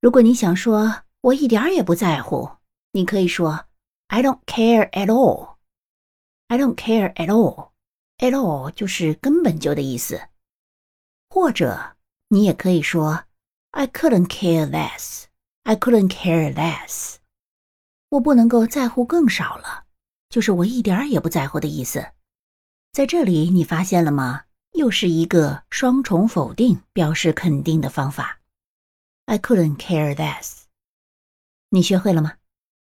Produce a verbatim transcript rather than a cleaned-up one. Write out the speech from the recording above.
如果你想说我一点也不在乎，你可以说 I don't care at all。 I don't care at all at all 就是根本就的意思。或者你也可以说 I couldn't care less。 I couldn't care less。 我不能够在乎更少了，就是我一点也不在乎的意思。在这里你发现了吗？又是一个双重否定表示肯定的方法。I couldn't care less。 你学会了吗？